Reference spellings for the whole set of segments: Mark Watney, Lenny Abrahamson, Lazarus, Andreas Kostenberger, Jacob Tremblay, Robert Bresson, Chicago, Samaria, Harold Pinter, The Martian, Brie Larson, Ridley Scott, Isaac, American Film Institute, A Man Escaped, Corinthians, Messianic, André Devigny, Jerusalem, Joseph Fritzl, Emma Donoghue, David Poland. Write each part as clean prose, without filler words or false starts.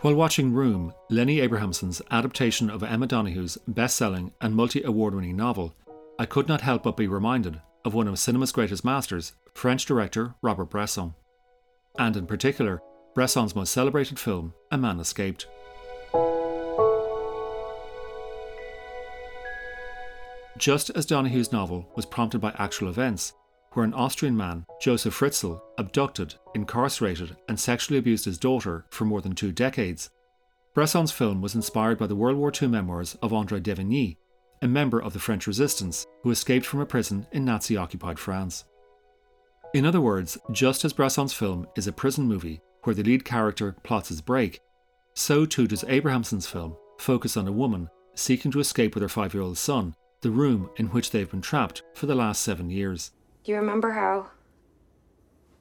While watching Room, Lenny Abrahamson's adaptation of Emma Donoghue's best-selling and multi-award-winning novel, I could not help but be reminded of one of cinema's greatest masters, French director Robert Bresson, and in particular, Bresson's most celebrated film, A Man Escaped. Just as Donoghue's novel was prompted by actual events, where an Austrian man, Joseph Fritzl, abducted, incarcerated and sexually abused his daughter for more than 2 decades, Bresson's film was inspired by the World War II memoirs of André Devigny, a member of the French Resistance who escaped from a prison in Nazi-occupied France. In other words, just as Bresson's film is a prison movie where the lead character plots his break, so too does Abrahamson's film focus on a woman seeking to escape with her 5-year-old son, the room in which they've been trapped for the last 7 years. Do you remember how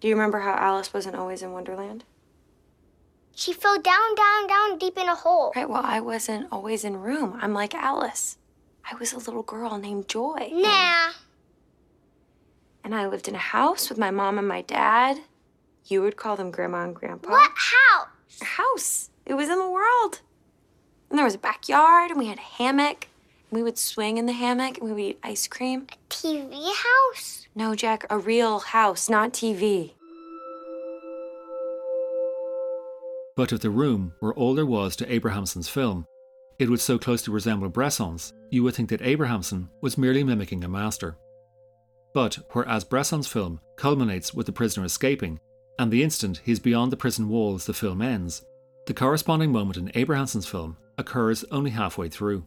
Alice wasn't always in Wonderland? She fell down deep in a hole. Right, well, I wasn't always in Room. I'm like Alice. I was a little girl named Joy. Nah. And I lived in a house with my mom and my dad. You would call them Grandma and Grandpa. What house? A house. It was in the world. And there was a backyard, and we had a hammock. We would swing in the hammock, and we would eat ice cream. A TV house? No, Jack, a real house, not TV. But if The Room were all there was to Abrahamson's film, it would so closely resemble Bresson's, you would think that Abrahamson was merely mimicking a master. But whereas Bresson's film culminates with the prisoner escaping, and the instant he is beyond the prison walls the film ends, the corresponding moment in Abrahamson's film occurs only halfway through.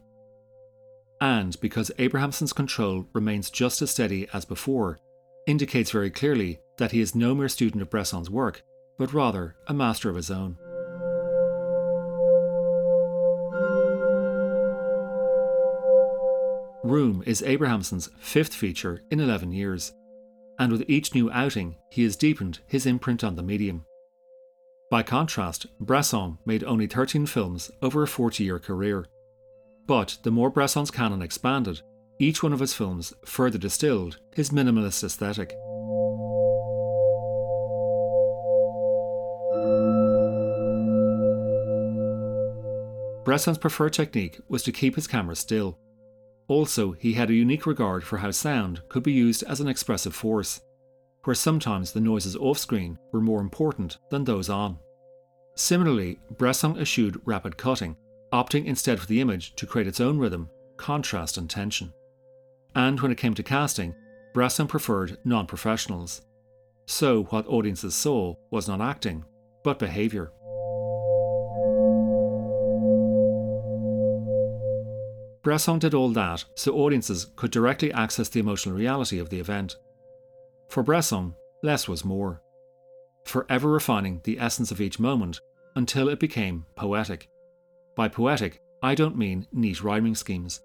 And because Abrahamson's control remains just as steady as before, indicates very clearly that he is no mere student of Bresson's work, but rather a master of his own. Room is Abrahamson's 5th feature in 11 years, and with each new outing, he has deepened his imprint on the medium. By contrast, Bresson made only 13 films over a 40-year career. But the more Bresson's canon expanded, each one of his films further distilled his minimalist aesthetic. Bresson's preferred technique was to keep his camera still. Also, he had a unique regard for how sound could be used as an expressive force, where sometimes the noises off-screen were more important than those on. Similarly, Bresson eschewed rapid cutting, opting instead for the image to create its own rhythm, contrast and tension. And when it came to casting, Bresson preferred non-professionals. So what audiences saw was not acting, but behaviour. Bresson did all that so audiences could directly access the emotional reality of the event. For Bresson, less was more, forever refining the essence of each moment until it became poetic. By poetic, I don't mean neat rhyming schemes.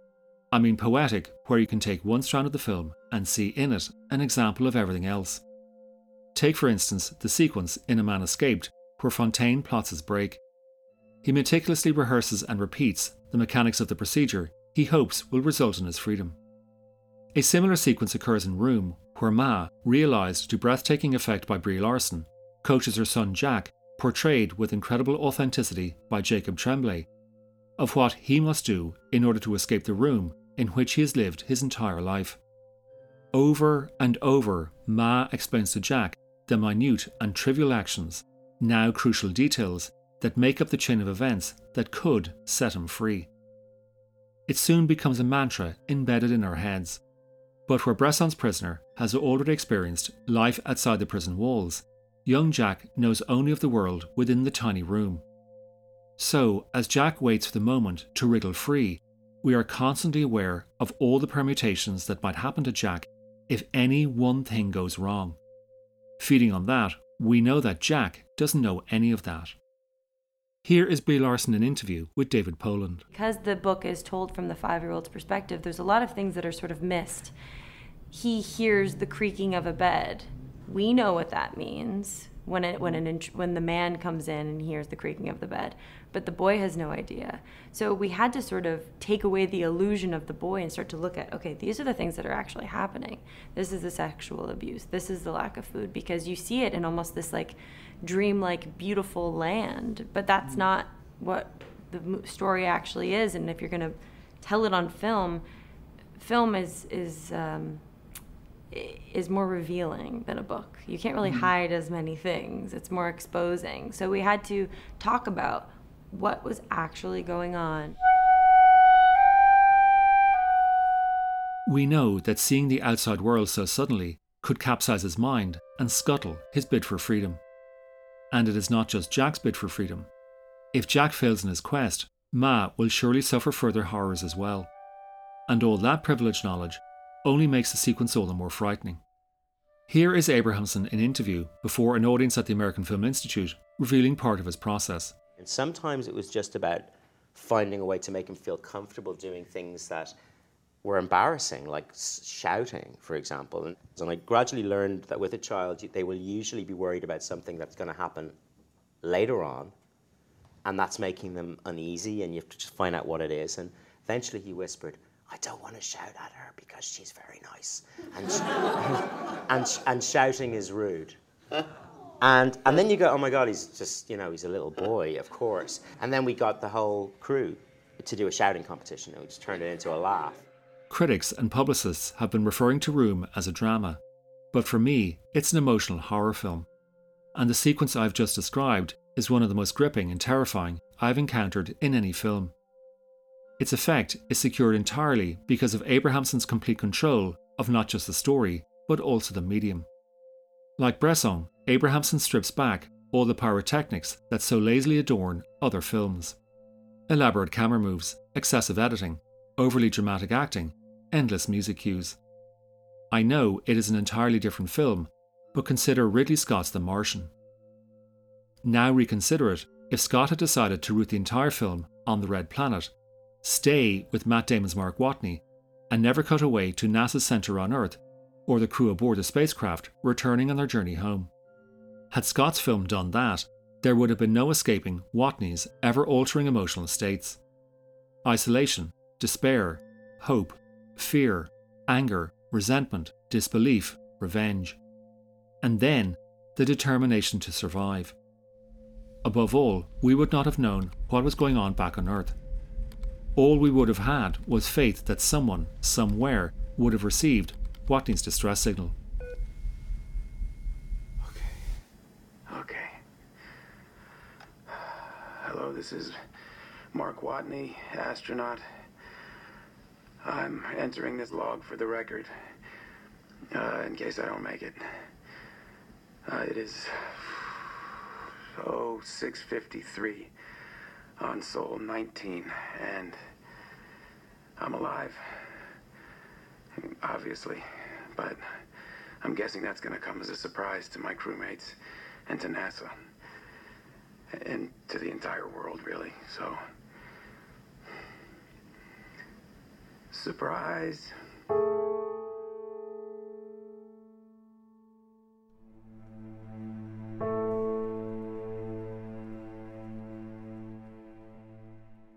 I mean poetic where you can take one strand of the film and see in it an example of everything else. Take for instance the sequence in A Man Escaped where Fontaine plots his break. He meticulously rehearses and repeats the mechanics of the procedure he hopes will result in his freedom. A similar sequence occurs in Room where Ma, realised to breathtaking effect by Brie Larson, coaches her son Jack, portrayed with incredible authenticity by Jacob Tremblay, of what he must do in order to escape the room in which he has lived his entire life. Over and over, Ma explains to Jack the minute and trivial actions, now crucial details, that make up the chain of events that could set him free. It soon becomes a mantra embedded in our heads. But where Bresson's prisoner has already experienced life outside the prison walls, young Jack knows only of the world within the tiny room. So, as Jack waits for the moment to wriggle free, we are constantly aware of all the permutations that might happen to Jack if any one thing goes wrong. Feeding on that, we know that Jack doesn't know any of that. Here is Brie Larson in an interview with David Poland. Because the book is told from the 5-year-old's perspective, there's a lot of things that are sort of missed. He hears the creaking of a bed. We know what that means. when the man comes in and hears the creaking of the bed. But the boy has no idea. So we had to sort of take away the illusion of the boy and start to look at, okay, these are the things that are actually happening. This is the sexual abuse. This is the lack of food. Because you see it in almost this like dreamlike beautiful land. But that's not what the story actually is. And if you're going to tell it on film, film is more revealing than a book. You can't really hide as many things. It's more exposing. So we had to talk about what was actually going on. We know that seeing the outside world so suddenly could capsize his mind and scuttle his bid for freedom. And it is not just Jack's bid for freedom. If Jack fails in his quest, Ma will surely suffer further horrors as well. And all that privileged knowledge only makes the sequence all the more frightening. Here is Abrahamson in interview before an audience at the American Film Institute, revealing part of his process. And sometimes it was just about finding a way to make him feel comfortable doing things that were embarrassing, like shouting, for example. And I gradually learned that with a child, they will usually be worried about something that's going to happen later on, and that's making them uneasy, and you have to just find out what it is. And eventually he whispered, "I don't want to shout at her because she's very nice, and shouting is rude." And then you go, oh my God, he's just, you know, he's a little boy, of course. And then we got the whole crew to do a shouting competition, and we just turned it into a laugh. Critics and publicists have been referring to Room as a drama, but for me, it's an emotional horror film. And the sequence I've just described is one of the most gripping and terrifying I've encountered in any film. Its effect is secured entirely because of Abrahamson's complete control of not just the story, but also the medium. Like Bresson, Abrahamson strips back all the pyrotechnics that so lazily adorn other films. Elaborate camera moves, excessive editing, overly dramatic acting, endless music cues. I know it is an entirely different film, but consider Ridley Scott's The Martian. Now reconsider it if Scott had decided to root the entire film on the Red Planet, stay with Matt Damon's Mark Watney, and never cut away to NASA's centre on Earth or the crew aboard the spacecraft returning on their journey home. Had Scott's film done that, there would have been no escaping Watney's ever-altering emotional states. Isolation, despair, hope, fear, anger, resentment, disbelief, revenge. And then, the determination to survive. Above all, we would not have known what was going on back on Earth. All we would have had was faith that someone, somewhere, would have received Watney's distress signal. Okay. Hello, this is Mark Watney, astronaut. I'm entering this log for the record, in case I don't make it. It is 06:53. On Sol 19, and I'm alive, obviously, but I'm guessing that's going to come as a surprise to my crewmates and to NASA and to the entire world, really. So, surprise.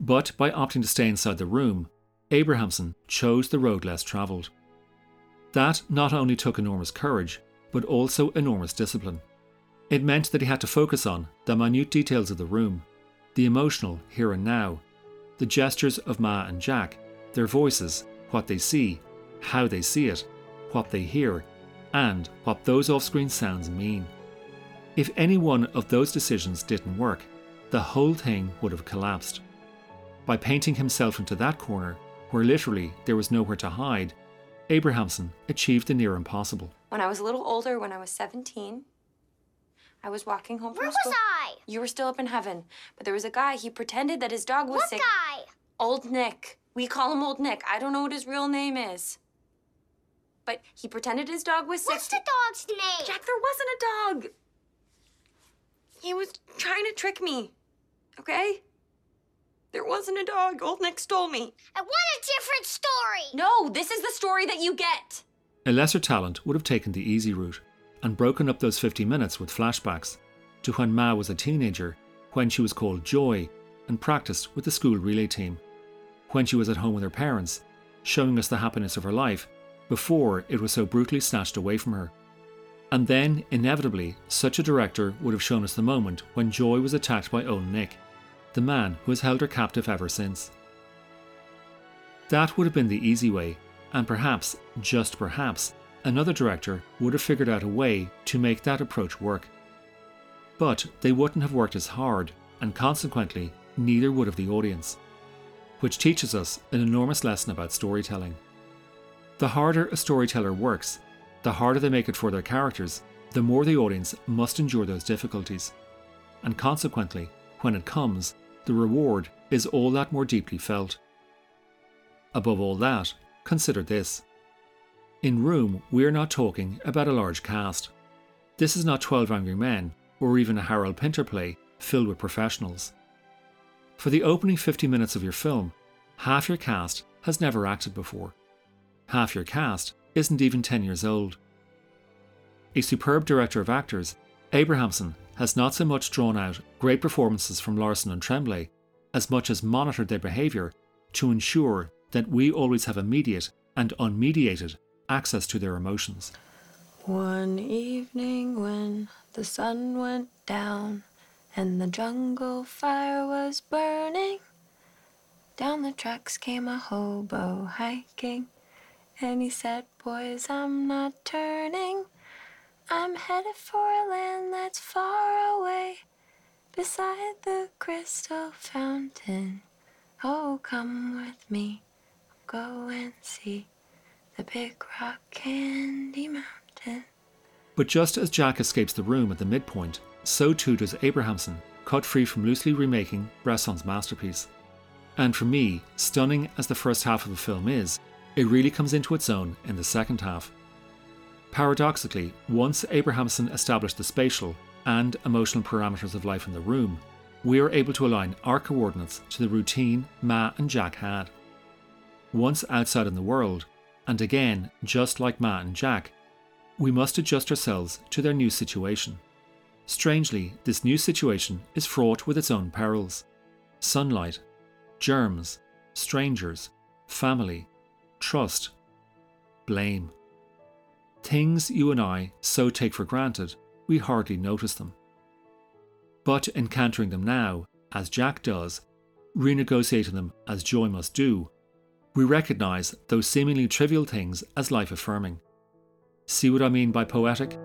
But by opting to stay inside the room, Abrahamson chose the road less travelled. That not only took enormous courage, but also enormous discipline. It meant that he had to focus on the minute details of the room, the emotional here and now, the gestures of Ma and Jack, their voices, what they see, how they see it, what they hear, and what those off-screen sounds mean. If any one of those decisions didn't work, the whole thing would have collapsed. By painting himself into that corner, where literally there was nowhere to hide, Abrahamson achieved the near impossible. When I was a little older, when I was 17, I was walking home from school. Where was I? You were still up in heaven, but there was a guy, he pretended that his dog was sick. What guy? Old Nick. We call him Old Nick. I don't know what his real name is. But he pretended his dog was sick. What's the dog's name? Jack, there wasn't a dog. He was trying to trick me, okay? There wasn't a dog. Old Nick stole me. I want a different story. No, this is the story that you get. A lesser talent would have taken the easy route, and broken up those 50 minutes with flashbacks to when Ma was a teenager, when she was called Joy and practiced with the school relay team, when she was at home with her parents, showing us the happiness of her life before it was so brutally snatched away from her. And then, inevitably, such a director would have shown us the moment when Joy was attacked by old Nick, the man who has held her captive ever since. That would have been the easy way, and perhaps, just perhaps, another director would have figured out a way to make that approach work. But they wouldn't have worked as hard, and consequently, neither would have the audience. Which teaches us an enormous lesson about storytelling. The harder a storyteller works, the harder they make it for their characters, the more the audience must endure those difficulties. And consequently, when it comes, the reward is all that more deeply felt. Above all that, consider this. In Room, we're not talking about a large cast. This is not 12 Angry Men, or even a Harold Pinter play filled with professionals. For the opening 50 minutes of your film, half your cast has never acted before. Half your cast isn't even 10 years old. A superb director of actors, Abrahamson has not so much drawn out great performances from Larson and Tremblay, as much as monitored their behaviour to ensure that we always have immediate and unmediated access to their emotions. One evening when the sun went down and the jungle fire was burning, down the tracks came a hobo hiking, and he said, "Boys, I'm not turning. I'm headed for a land that's far away, beside the crystal fountain. Oh, come with me, go and see the Big Rock Candy Mountain." But just as Jack escapes the room at the midpoint, so too does Abrahamson, cut free from loosely remaking Bresson's masterpiece. And for me, stunning as the first half of the film is, it really comes into its own in the second half. Paradoxically, once Abrahamson established the spatial and emotional parameters of life in the room, we are able to align our coordinates to the routine Ma and Jack had. Once outside in the world, and again, just like Ma and Jack, we must adjust ourselves to their new situation. Strangely, this new situation is fraught with its own perils. Sunlight, germs, strangers, family, trust, blame. Things you and I so take for granted, we hardly notice them. But encountering them now, as Jack does, renegotiating them as Joy must do, we recognise those seemingly trivial things as life-affirming. See what I mean by poetic?